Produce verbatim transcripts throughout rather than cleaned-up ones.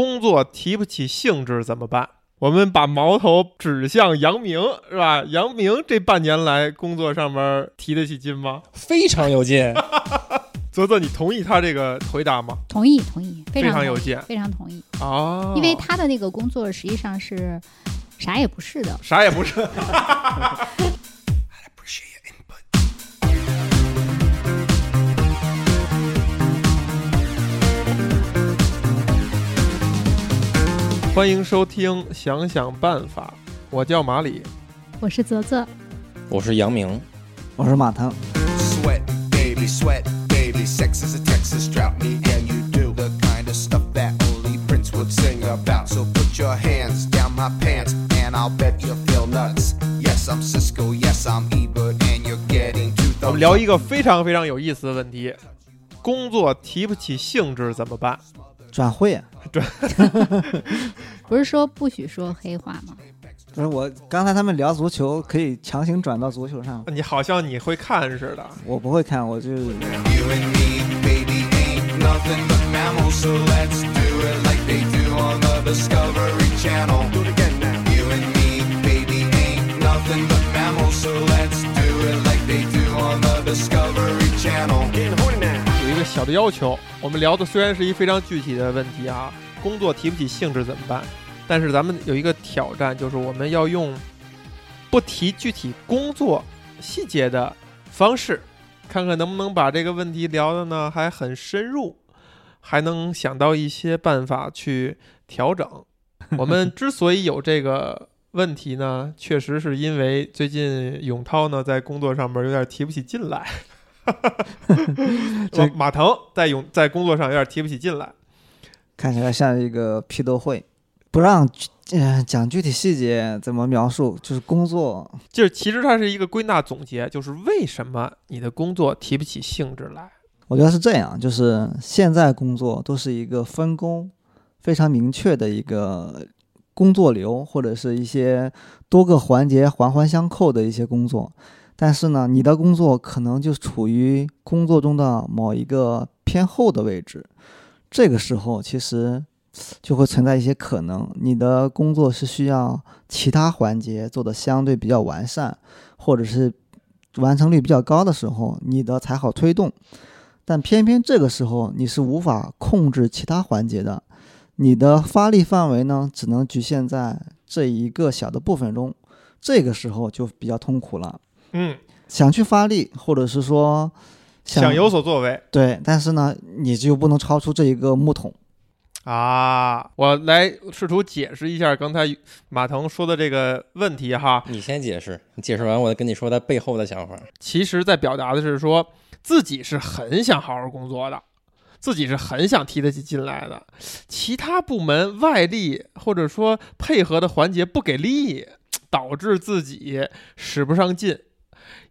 工作提不起兴致怎么办？我们把矛头指向杨明，是吧？杨明这半年来工作上面提得起劲吗？非常有劲。泽泽，你同意他这个回答吗？同意，同意，非常有劲，非常同意。哦，因为他的那个工作实际上是啥也不是的，啥也不是。欢迎收听想想办法，我叫马里，我是泽泽，我是杨明，我是马腾。我们聊一个非常非常有意思的问题，工作提不起兴致怎么办？转会啊，转不是说不许说黑话吗？不是，我刚才他们聊足球可以强行转到足球上，你好像你会看似的。我不会看，我就有一个小的要求，我们聊的虽然是一非常具体的问题啊，工作提不起兴致怎么办？但是咱们有一个挑战，就是我们要用不提具体工作细节的方式，看看能不能把这个问题聊的呢还很深入，还能想到一些办法去调整。我们之所以有这个问题呢，确实是因为最近永涛呢在工作上面有点提不起劲来。马腾 在, 在工作上有点提不起劲来，看起来像一个批斗会，不让、呃、讲具体细节怎么描述，就是工作，就是其实它是一个归纳总结，就是为什么你的工作提不起兴致来。我觉得是这样，就是现在工作都是一个分工非常明确的一个工作流，或者是一些多个环节环环相扣的一些工作，但是呢你的工作可能就处于工作中的某一个偏后的位置，这个时候其实就会存在一些可能你的工作是需要其他环节做的相对比较完善，或者是完成率比较高的时候你的才好推动，但偏偏这个时候你是无法控制其他环节的，你的发力范围呢只能局限在这一个小的部分中，这个时候就比较痛苦了。嗯，想去发力，或者是说 想, 想有所作为，对，但是呢你就不能超出这一个木桶啊。我来试图解释一下刚才马腾说的这个问题哈。你先解释，你解释完我跟你说他背后的想法。其实在表达的是说自己是很想好好工作的，自己是很想提得起劲来的，其他部门外力或者说配合的环节不给力，导致自己使不上劲，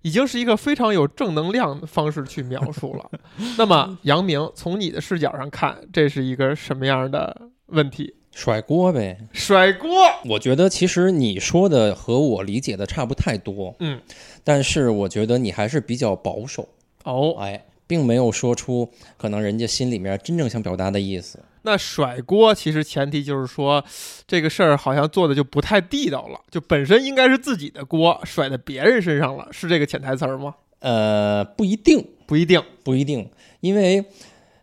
已经是一个非常有正能量的方式去描述了。那么杨明，从你的视角上看，这是一个什么样的问题？甩锅呗，甩锅。我觉得其实你说的和我理解的差不太多，嗯，但是我觉得你还是比较保守哦，哎，并没有说出可能人家心里面真正想表达的意思。那甩锅其实前提就是说这个事儿好像做的就不太地道了，就本身应该是自己的锅甩在别人身上了，是这个潜台词吗？呃，不一定，不一定，不一定，因为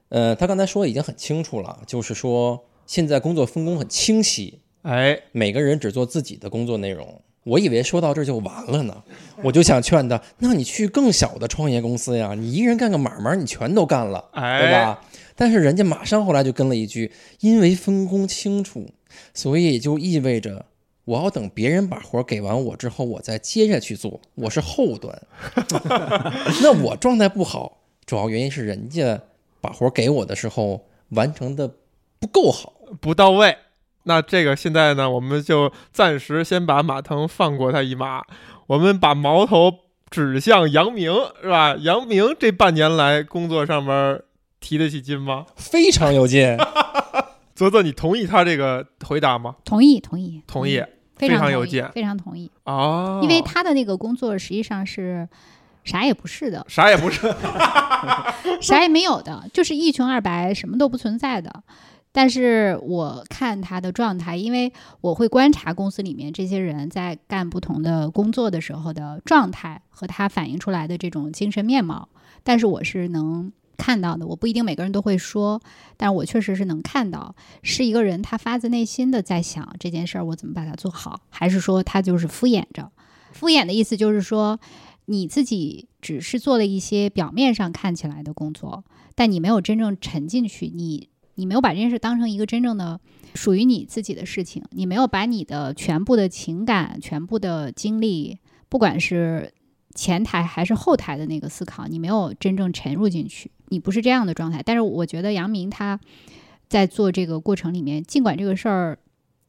呃，他刚才说的已经很清楚了，就是说现在工作分工很清晰，哎，每个人只做自己的工作内容。我以为说到这就完了呢，我就想劝他，那你去更小的创业公司呀，你一人干个买卖你全都干了，对吧？但是人家马上后来就跟了一句，因为分工清楚，所以也就意味着我要等别人把活给完我之后我再接下去做，我是后端。那我状态不好，主要原因是人家把活给我的时候完成的不够好，不到位。那这个现在呢，我们就暂时先把马腾放过他一马，我们把矛头指向杨明，是吧？杨明这半年来工作上面提得起劲吗？非常有劲。泽泽，你同意他这个回答吗？同意，同意，同意，非常有劲，非常同意。哦，因为他的那个工作实际上是啥也不是的，啥也不是，啥也没有的，就是一穷二白，什么都不存在的。但是我看他的状态，因为我会观察公司里面这些人在干不同的工作的时候的状态和他反映出来的这种精神面貌，但是我是能看到的，我不一定每个人都会说，但是我确实是能看到是一个人他发自内心的在想这件事儿我怎么把它做好，还是说他就是敷衍着。敷衍的意思就是说你自己只是做了一些表面上看起来的工作，但你没有真正沉进去，你你没有把这件事当成一个真正的属于你自己的事情，你没有把你的全部的情感全部的精力，不管是前台还是后台的那个思考，你没有真正沉入进去，你不是这样的状态。但是我觉得杨明他在做这个过程里面，尽管这个事儿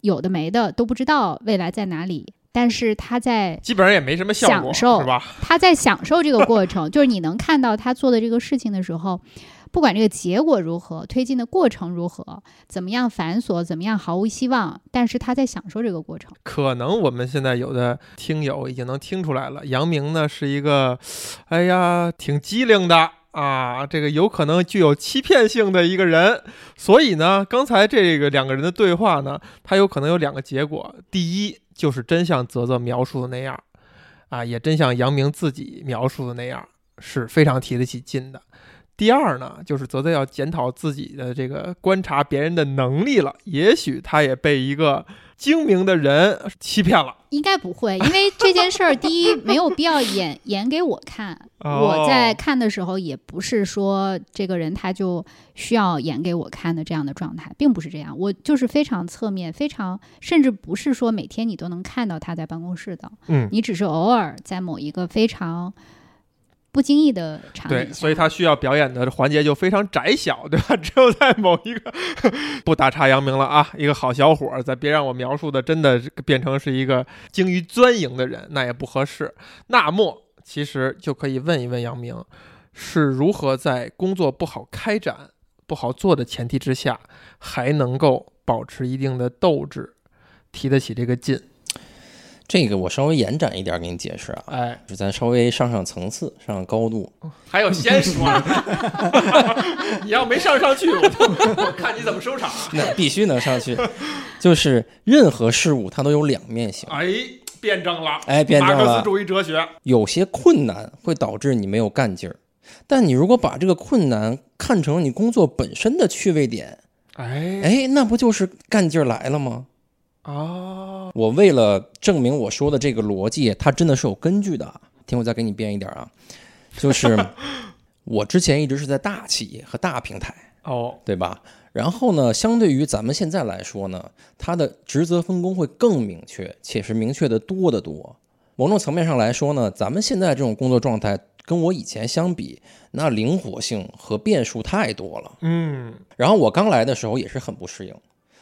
有的没的都不知道未来在哪里，但是他在基本上也没什么效果，是吧？他在享受这个过程，就是你能看到他做的这个事情的时候，不管这个结果如何，推进的过程如何，怎么样繁琐，怎么样毫无希望，但是他在享受这个过程。可能我们现在有的听友已经能听出来了，杨明呢是一个，哎呀，挺机灵的啊，这个有可能具有欺骗性的一个人。所以呢，刚才这个两个人的对话呢，他有可能有两个结果。第一，就是真像泽泽描述的那样啊，也真像杨明自己描述的那样，是非常提得起劲的。第二呢，就是泽泽要检讨自己的这个观察别人的能力了，也许他也被一个精明的人欺骗了。应该不会，因为这件事儿，第一没有必要演演给我看，我在看的时候也不是说这个人他就需要演给我看的这样的状态，并不是这样。我就是非常侧面，非常甚至不是说每天你都能看到他在办公室的，嗯，你只是偶尔在某一个非常不经意的场景，对，所以他需要表演的环节就非常窄小，对吧？只有在某一个不打岔杨明了啊，一个好小伙，再别让我描述的真的变成是一个精于钻营的人，那也不合适。那么其实就可以问一问杨明，是如何在工作不好开展、不好做的前提之下，还能够保持一定的斗志，提得起这个劲。这个我稍微延展一点给你解释啊，哎，就咱稍微上上层次，上上高度。还有先说，你要没上上去，我我看你怎么收场、啊。那必须能上去，就是任何事物它都有两面性。哎，辩证了，哎，辩证了。马克思主义哲学，有些困难会导致你没有干劲儿，但你如果把这个困难看成你工作本身的趣味点，哎哎，那不就是干劲儿来了吗？哦，我为了证明我说的这个逻辑它真的是有根据的，听我再给你编一点啊，就是我之前一直是在大企业和大平台，哦，对吧？然后呢，相对于咱们现在来说呢，它的职责分工会更明确，且是明确的多得多。某种层面上来说呢，咱们现在这种工作状态跟我以前相比，那灵活性和变数太多了。嗯，然后我刚来的时候也是很不适应，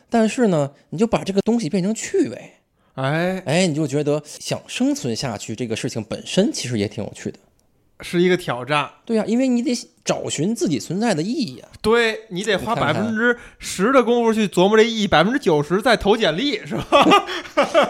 但是呢，你就把这个东西变成趣味，哎哎，你就觉得想生存下去这个事情本身其实也挺有趣的，是一个挑战。对啊，因为你得找寻自己存在的意义啊。对，你得花百分之十的功夫去琢磨这意义，百分之九十在投简历，是吧？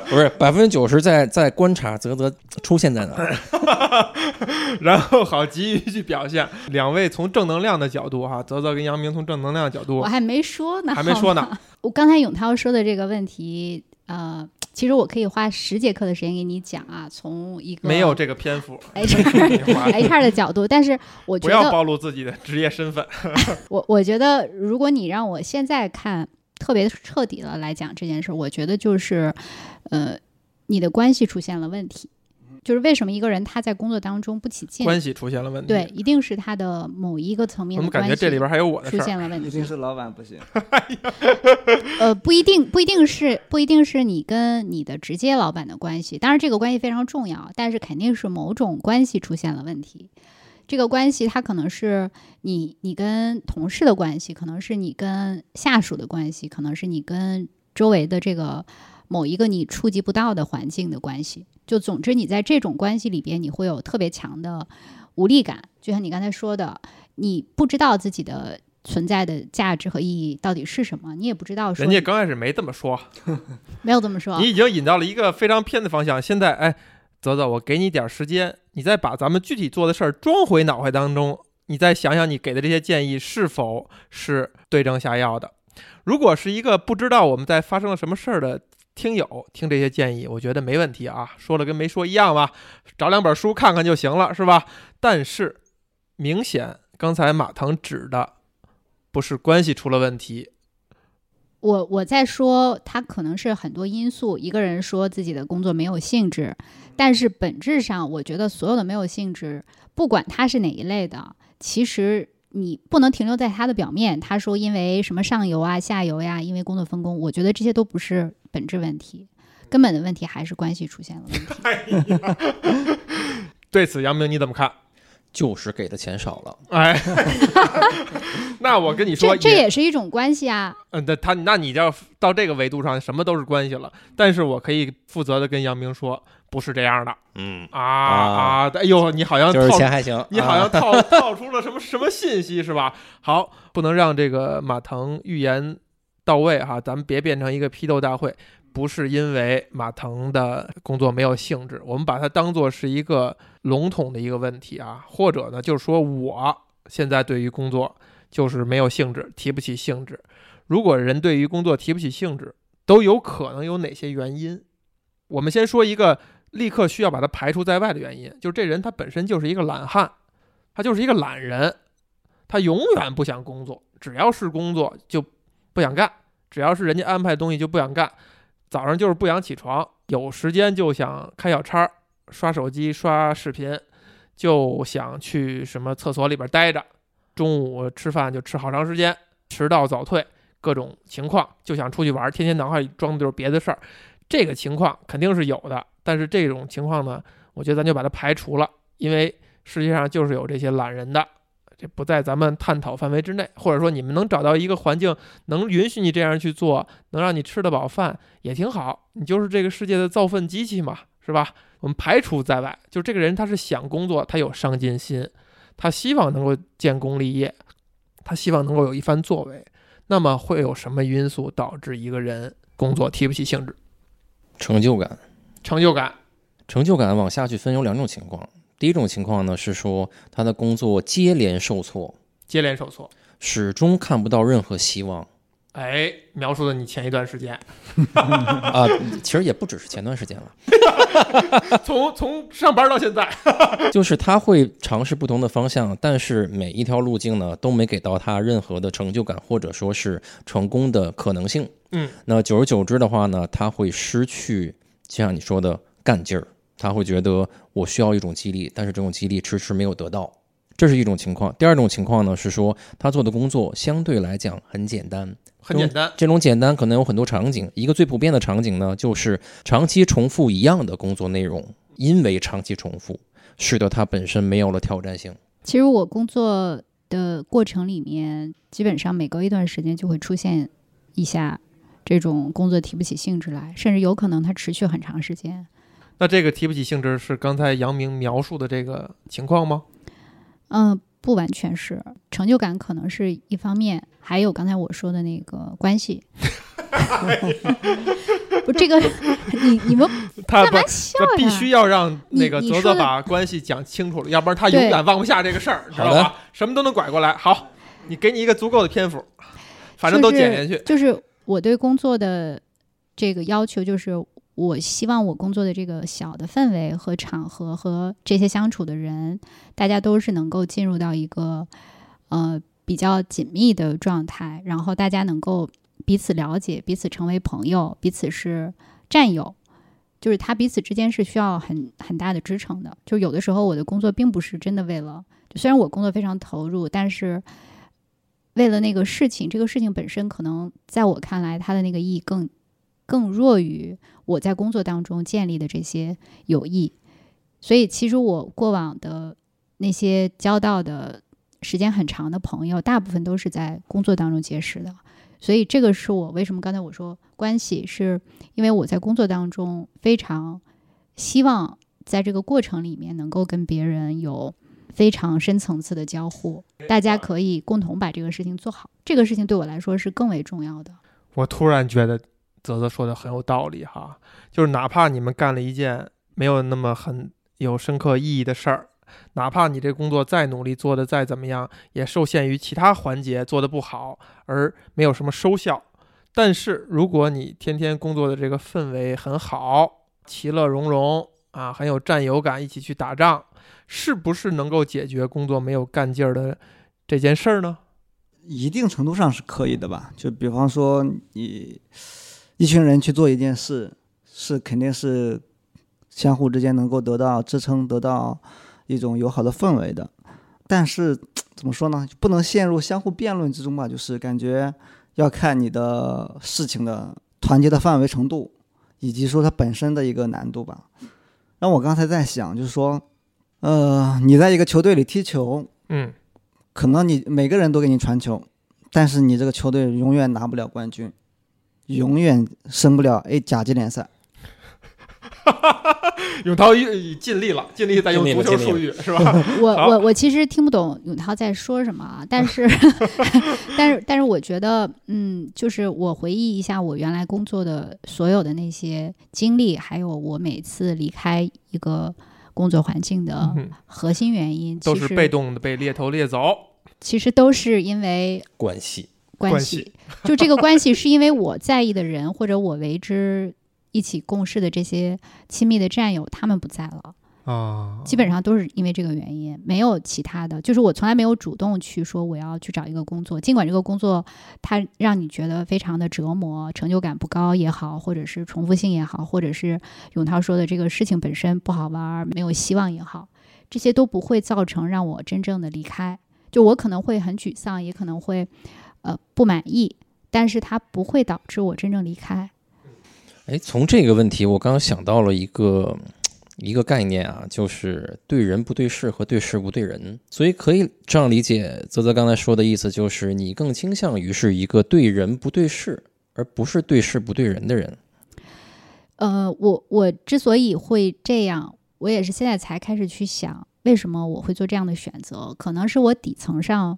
不是，百分之九十在在观察泽泽出现在哪儿，然后好急于去表现。两位从正能量的角度哈、啊，泽泽跟杨明从正能量的角度，我还没说呢，还没说呢。我刚才永涛说的这个问题，呃，其实我可以花十节课的时间给你讲啊，从一个没有这个篇幅 H R 的角度，但是我觉得不要暴露自己的职业身份。我我觉得，如果你让我现在看特别彻底的来讲这件事，我觉得就是，呃，你的关系出现了问题。就是为什么一个人他在工作当中不起劲，关系出现了问题，对，一定是他的某一个层面的关系。我们感觉这里边还有我的事出现了问题，一定是老板不行。呃，不一定，不一定是，不一定是你跟你的直接老板的关系，当然这个关系非常重要，但是肯定是某种关系出现了问题。这个关系它可能是你你跟同事的关系，可能是你跟下属的关系，可能是你跟周围的这个某一个你触及不到的环境的关系，就总之你在这种关系里边你会有特别强的无力感，就像你刚才说的，你不知道自己的存在的价值和意义到底是什么，你也不知道说，人家刚开始没这么说，没有这么说，你已经引到了一个非常偏的方向。现在哎，泽泽，我给你点时间，你再把咱们具体做的事儿装回脑海当中，你再想想你给的这些建议是否是对症下药的。如果是一个不知道我们在发生了什么事儿的听友听这些建议，我觉得没问题啊，说了跟没说一样嘛，找两本书看看就行了，是吧？但是明显刚才马腾指的不是关系出了问题，我我在说他可能是很多因素，一个人说自己的工作没有兴致，但是本质上我觉得所有的没有兴致，不管他是哪一类的，其实你不能停留在他的表面，他说因为什么上游啊下游呀、啊，因为工作分工，我觉得这些都不是本质问题，根本的问题还是关系出现了问题、哎、对此杨明你怎么看？就是给的钱少了，哎，那我跟你说，这这也是一种关系啊。嗯，那他那你要到这个维度上，什么都是关系了。但是我可以负责的跟杨明说，不是这样的。嗯啊啊，哎呦，你好像套就是钱还行，你好像套、啊、套出了什么什么信息是吧？好，不能让这个马腾预言到位哈、啊，咱们别变成一个批斗大会。不是因为马腾的工作没有兴致，我们把它当作是一个笼统的一个问题啊，或者呢就是说我现在对于工作就是没有兴致，提不起兴致。如果人对于工作提不起兴致，都有可能有哪些原因？我们先说一个立刻需要把它排除在外的原因，就是这人他本身就是一个懒汉，他就是一个懒人，他永远不想工作，只要是工作就不想干，只要是人家安排的东西就不想干。早上就是不想起床，有时间就想开小差，刷手机刷视频，就想去什么厕所里边待着，中午吃饭就吃好长时间，迟到早退，各种情况，就想出去玩，天天脑海里装的就是别的事儿。这个情况肯定是有的，但是这种情况呢，我觉得咱就把它排除了，因为世界上就是有这些懒人的，这不在咱们探讨范围之内，或者说你们能找到一个环境能允许你这样去做，能让你吃得饱饭也挺好，你就是这个世界的造粪机器嘛，是吧？我们排除在外，就这个人他是想工作，他有上进心，他希望能够建功立业，他希望能够有一番作为，那么会有什么因素导致一个人工作提不起兴致？成就感，成就感，成就感往下去分有两种情况。第一种情况呢是说他的工作接连受挫，接连受挫，始终看不到任何希望。哎，描述的你前一段时间啊、呃，其实也不只是前段时间了，从从上班到现在，就是他会尝试不同的方向，但是每一条路径呢都没给到他任何的成就感，或者说是成功的可能性。嗯，那久而久之的话呢，他会失去就像你说的干劲儿。他会觉得我需要一种激励，但是这种激励迟迟没有得到，这是一种情况。第二种情况呢是说他做的工作相对来讲很简单，很简单，这种简单可能有很多场景，一个最普遍的场景呢就是长期重复一样的工作内容，因为长期重复使得他本身没有了挑战性。其实我工作的过程里面基本上每隔一段时间就会出现一下这种工作提不起兴致来，甚至有可能它持续很长时间。那这个提不起兴致是刚才杨明描述的这个情况吗？嗯，不完全是，成就感可能是一方面，还有刚才我说的那个关系。不，这个你你们干嘛笑呀？必须要让那个泽泽把关系讲清楚了，要不然他永远忘不下这个事儿，知道吧？什么都能拐过来。好，你给你一个足够的篇幅，反正都剪进去。就是、就是我对工作的这个要求就是。我希望我工作的这个小的氛围和场合和这些相处的人，大家都是能够进入到一个呃比较紧密的状态，然后大家能够彼此了解，彼此成为朋友，彼此是战友，就是他彼此之间是需要很很大的支撑的。就有的时候我的工作并不是真的为了，就虽然我工作非常投入，但是为了那个事情，这个事情本身可能在我看来它的那个意义更更弱于我在工作当中建立的这些友谊。所以其实我过往的那些交到的时间很长的朋友，大部分都是在工作当中结识的。所以这个是我为什么刚才我说关系，是因为我在工作当中非常希望在这个过程里面能够跟别人有非常深层次的交互，大家可以共同把这个事情做好，这个事情对我来说是更为重要的。我突然觉得泽泽说的很有道理哈，就是哪怕你们干了一件没有那么很有深刻意义的事儿，哪怕你这工作再努力，做的再怎么样，也受限于其他环节做的不好而没有什么收效。但是如果你天天工作的这个氛围很好，其乐融融啊，很有战友感，一起去打仗，是不是能够解决工作没有干劲儿的这件事儿呢？一定程度上是可以的吧。就比方说你一群人去做一件事，是肯定是相互之间能够得到支撑，得到一种友好的氛围的。但是怎么说呢，不能陷入相互辩论之中吧。就是感觉要看你的事情的团结的范围程度，以及说它本身的一个难度吧。那我刚才在想，就是说呃，你在一个球队里踢球，嗯，可能你每个人都给你传球，但是你这个球队永远拿不了冠军，永远升不了 A 甲级联赛。永涛尽力了，尽力在用足球术语是吧？我我我其实听不懂永涛在说什么啊，但是但是但是我觉得，嗯，就是我回忆一下我原来工作的所有的那些经历，还有我每次离开一个工作环境的核心原因，嗯，都是被动的被猎头猎走，其实都是因为关系，关系，就这个关系是因为我在意的人或者我为之一起共事的这些亲密的战友，他们不在了，哦，基本上都是因为这个原因，没有其他的。就是我从来没有主动去说我要去找一个工作，尽管这个工作它让你觉得非常的折磨，成就感不高也好，或者是重复性也好，或者是永涛说的这个事情本身不好玩，没有希望也好，这些都不会造成让我真正的离开。就我可能会很沮丧，也可能会呃不满意，但是它不会导致我真正离开。哎，从这个问题我刚刚想到了一个一个概念啊，就是对人不对事和对事不对人。所以可以这样理解泽泽刚才说的意思，就是你更倾向于是一个对人不对事，而不是对事不对人的人。呃，我我之所以会这样，我也是现在才开始去想为什么我会做这样的选择。可能是我底层上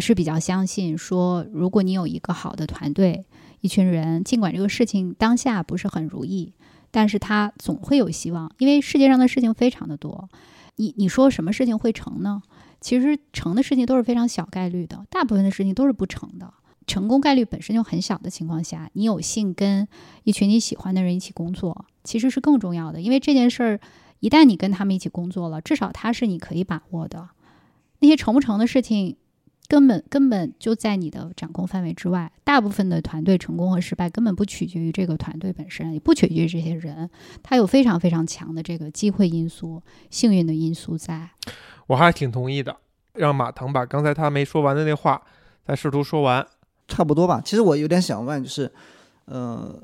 是比较相信说，如果你有一个好的团队，一群人，尽管这个事情当下不是很如意，但是他总会有希望。因为世界上的事情非常的多，你你说什么事情会成呢？其实成的事情都是非常小概率的，大部分的事情都是不成的。成功概率本身就很小的情况下，你有幸跟一群你喜欢的人一起工作，其实是更重要的。因为这件事儿，一旦你跟他们一起工作了，至少它是你可以把握的。那些成不成的事情根本根本就在你的掌控范围之外。大部分的团队成功和失败根本不取决于这个团队本身，也不取决于这些人，它有非常非常强的这个机会因素，幸运的因素在。我还挺同意的，让马腾把刚才他没说完的那话再试图说完。差不多吧。其实我有点想问，就是呃，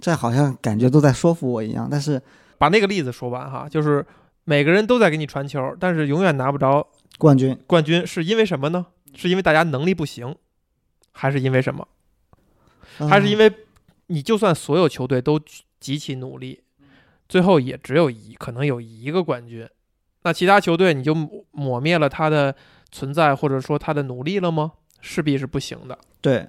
这好像感觉都在说服我一样，但是把那个例子说完哈，就是每个人都在给你传球，但是永远拿不着冠军，冠军是因为什么呢？是因为大家能力不行，还是因为什么？还是因为你就算所有球队都极其努力，最后也只有一可能有一个冠军，那其他球队你就抹灭了他的存在，或者说他的努力了吗？势必是不行的。对，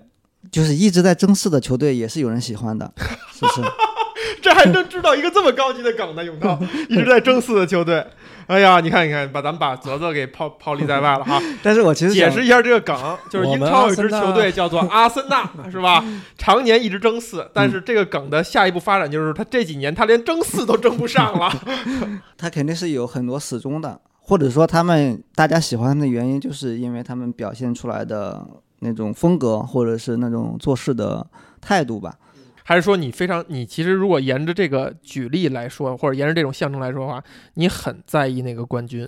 就是一直在争四的球队也是有人喜欢的，是不是？这还真知道一个这么高级的梗呢，永涛一直在争四的球队。哎呀，你看你看，把咱们把泽泽给抛抛离在外了哈。但是我其实解释一下这个梗，就是英超有一支球队叫做阿森纳，是吧？常年一直争四，但是这个梗的下一步发展就是，他这几年他连争四都争不上了。他肯定是有很多死忠的，或者说他们大家喜欢的原因，就是因为他们表现出来的那种风格，或者是那种做事的态度吧。还是说你非常，你其实如果沿着这个举例来说，或者沿着这种象征来说的话，你很在意那个冠军？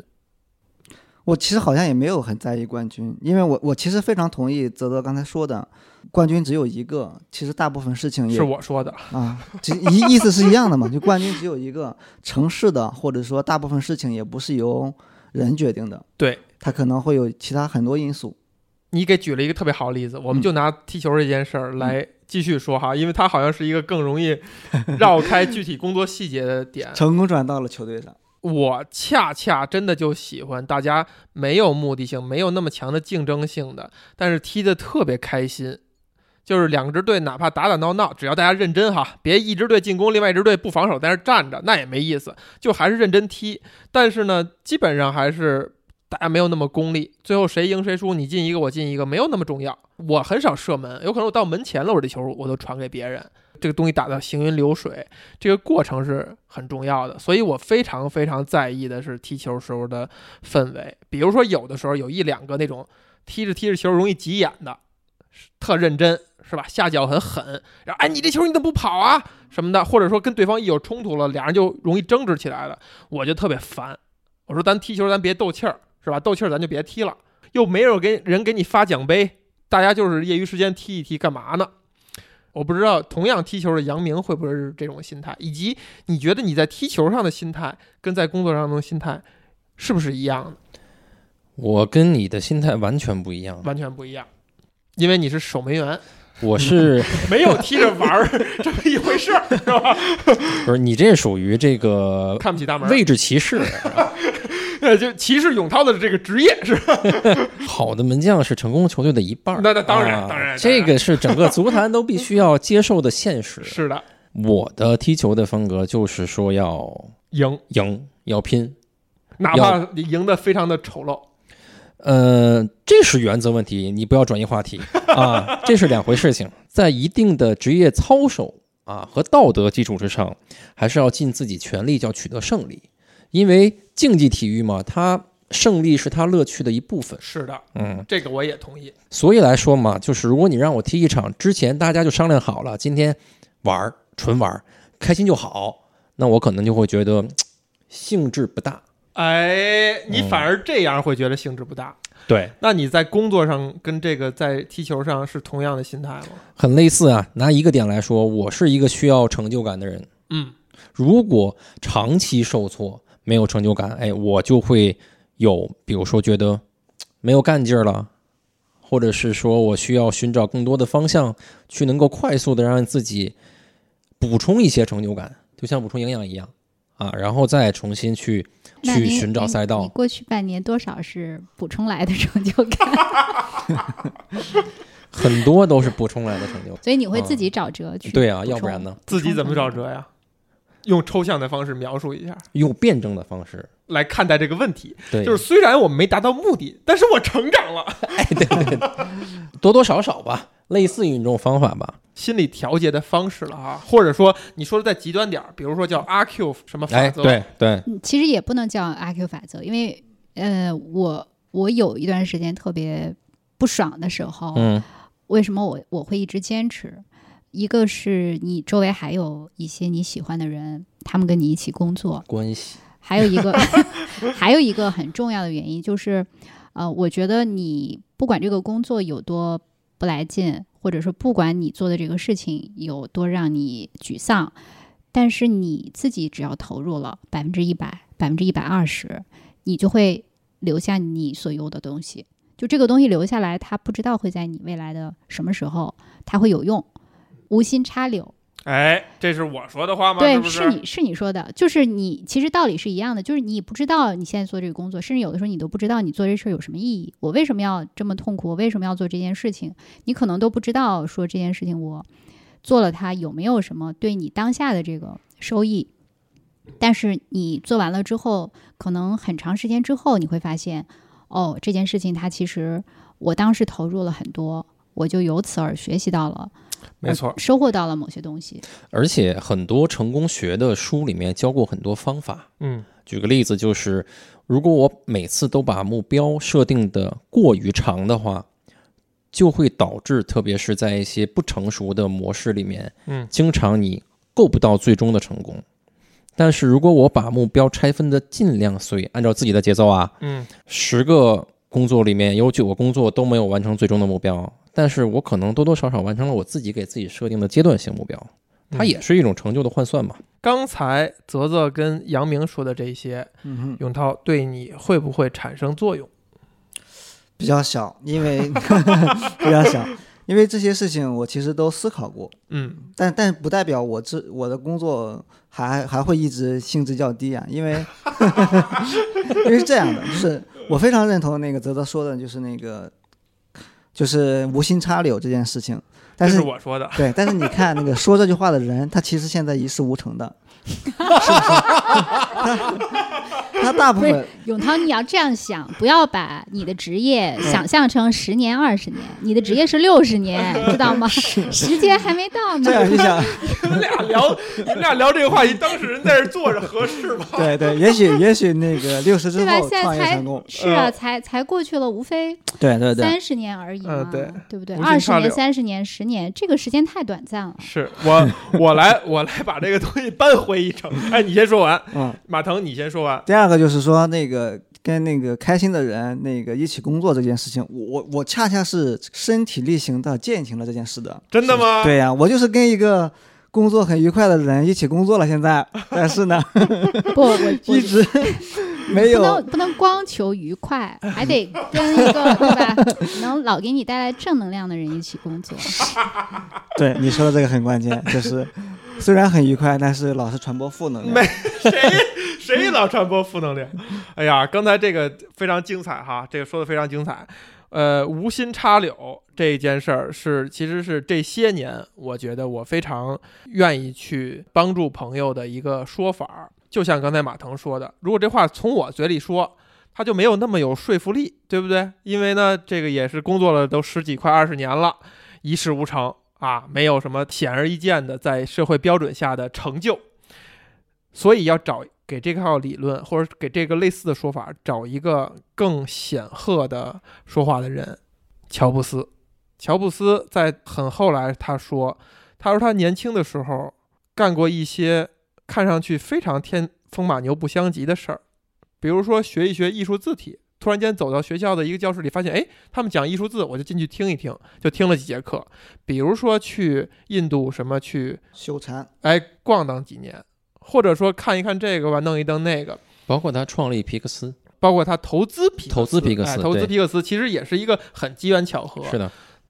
我其实好像也没有很在意冠军，因为我我其实非常同意泽泽刚才说的，冠军只有一个，其实大部分事情也是我说的啊，意意思是一样的嘛，就冠军只有一个，城市的或者说大部分事情也不是由人决定的，对，它可能会有其他很多因素。你给举了一个特别好的例子，我们就拿踢球这件事儿来继续说哈，嗯，因为它好像是一个更容易绕开具体工作细节的点。成功转到了球队上，我恰恰真的就喜欢大家没有目的性，没有那么强的竞争性的，但是踢得特别开心。就是两支队哪怕打打闹闹，只要大家认真哈，别一支队进攻另外一支队不防守在那站着，那也没意思，就还是认真踢。但是呢基本上还是大家没有那么功利，最后谁赢谁输，你进一个我进一个，没有那么重要。我很少射门，有可能我到门前了，我这球我都传给别人，这个东西打得行云流水，这个过程是很重要的。所以我非常非常在意的是踢球时候的氛围。比如说有的时候有一两个那种踢着踢着球容易急眼的，特认真是吧，下脚很狠，然后哎你这球你怎么不跑啊什么的，或者说跟对方一有冲突了，俩人就容易争执起来了，我就特别烦。我说咱踢球咱别斗气儿是吧，斗气儿咱就别踢了，又没有给人给你发奖杯，大家就是业余时间踢一踢干嘛呢？我不知道同样踢球的杨明会不会是这种心态，以及你觉得你在踢球上的心态跟在工作上的心态是不是一样的？我跟你的心态完全不一样，完全不一样，因为你是守门员，我是没有踢着玩儿这么一回事是吧？不是，你这属于这个看不起大门位置歧视，就歧视永涛的这个职业是吧？好的门将是成功球队的一半，那那当然、啊、当然，这个是整个足坛都必须要接受的现实。是的，我的踢球的风格就是说要赢赢要拼，哪怕你赢得非常的丑陋。呃，这是原则问题，你不要转移话题啊，这是两回事情。在一定的职业操守啊和道德基础之上，还是要尽自己全力，要取得胜利。因为竞技体育嘛，它胜利是它乐趣的一部分。是的，嗯，这个我也同意。所以来说嘛，就是如果你让我踢一场，之前大家就商量好了，今天玩纯玩，开心就好，那我可能就会觉得兴致不大。哎，你反而这样会觉得兴致不大、嗯、对。那你在工作上跟这个在踢球上是同样的心态吗？很类似啊，拿一个点来说，我是一个需要成就感的人。嗯，如果长期受挫没有成就感，哎，我就会有比如说觉得没有干劲了，或者是说我需要寻找更多的方向去能够快速的让自己补充一些成就感，就像补充营养一样啊，然后再重新去去寻找赛道。你过去半年多少是补充来的成就感？很多都是补充来的成就感。所以你会自己找辙去、嗯、对啊，要不然呢？自己怎么找辙呀？用抽象的方式描述一下，用辩证的方式来看待这个问题。对，就是虽然我们没达到目的，但是我成长了。哎，对对对，多多少少吧，类似于你这种方法吧，心理调节的方式了啊，或者说你说的再极端点，比如说叫阿 Q 什么法则、哎、对对，其实也不能叫阿 Q 法则，因为呃，我我有一段时间特别不爽的时候，嗯，为什么我我会一直坚持？一个是你周围还有一些你喜欢的人，他们跟你一起工作关系，还有一个还有一个很重要的原因就是呃，我觉得你不管这个工作有多不来劲，或者说不管你做的这个事情有多让你沮丧，但是你自己只要投入了 百分之百 百分之一百二十， 你就会留下你所有的东西，就这个东西留下来，它不知道会在你未来的什么时候它会有用，无心插柳。哎，这是我说的话吗？对，是不是？是你是你说的，就是你其实道理是一样的，就是你不知道你现在做这个工作，甚至有的时候你都不知道你做这事有什么意义，我为什么要这么痛苦，我为什么要做这件事情，你可能都不知道说这件事情我做了它有没有什么对你当下的这个收益，但是你做完了之后，可能很长时间之后你会发现，哦，这件事情它其实我当时投入了很多，我就由此而学习到了，没错，收获到了某些东西。而且很多成功学的书里面教过很多方法。嗯，举个例子，就是如果我每次都把目标设定的过于长的话，就会导致特别是在一些不成熟的模式里面，嗯，经常你够不到最终的成功。但是如果我把目标拆分的尽量碎，按照自己的节奏啊，嗯，十个工作里面有九个工作都没有完成最终的目标，但是我可能多多少少完成了我自己给自己设定的阶段性目标，它也是一种成就的换算嘛。嗯、刚才泽泽跟杨明说的这些，嗯、永涛对你会不会产生作用？比较小，因为比较小，因为这些事情我其实都思考过，嗯，但但不代表我这我的工作还还会一直兴致较低啊，因为因为是这样的，就是我非常认同那个泽泽说的，就是那个。就是无心插柳这件事情，但是我说的对，但是你看那个说这句话的人，他其实现在一事无成的，是不是？他大部分永涛，你要这样想，不要把你的职业想象成十年、二十年，你的职业是六十年，知道吗？时间还没到呢。这样你想，你们俩聊，你们俩聊这个话题，当事人在这坐着合适吗？对对，也许也许那个六十之后创业成功，是啊，才才过去了，无非对对对三十年而已嘛，嗯、对对不对？二十年、三十年、十年，这个时间太短暂了。是我我来我来把这个东西扳回一城。哎，你先说完，嗯，马腾你先说完。第二个就是说那个跟那个开心的人那个一起工作这件事情，我我恰恰是身体力行的践行了这件事的。真的吗？对呀、啊、我就是跟一个工作很愉快的人一起工作了现在，但是呢不我一直没有不能不能光求愉快，还得跟一个对吧能老给你带来正能量的人一起工作。对，你说的这个很关键，就是虽然很愉快，但是老是传播负能量。没谁谁老传播负能量。哎呀，刚才这个非常精彩哈，这个说的非常精彩。呃，无心插柳这件事儿是，其实是这些年我觉得我非常愿意去帮助朋友的一个说法。就像刚才马腾说的，如果这话从我嘴里说，他就没有那么有说服力，对不对？因为呢，这个也是工作了都十几快二十年了，一事无成。啊，没有什么显而易见的在社会标准下的成就，所以要找给这套理论或者给这个类似的说法找一个更显赫的说话的人。乔布斯，乔布斯在很后来他说，他说他年轻的时候干过一些看上去非常天风马牛不相及的事儿，比如说学一学艺术字体，突然间走到学校的一个教室里，发现哎，他们讲艺术字，我就进去听一听，就听了几节课。比如说去印度什么去修禅，哎，逛荡几年，或者说看一看这个吧，弄一弄那个。包括他创立皮克斯，包括他投资皮克斯投资皮克斯、哎、投资皮克斯，其实也是一个很机缘巧合。是的，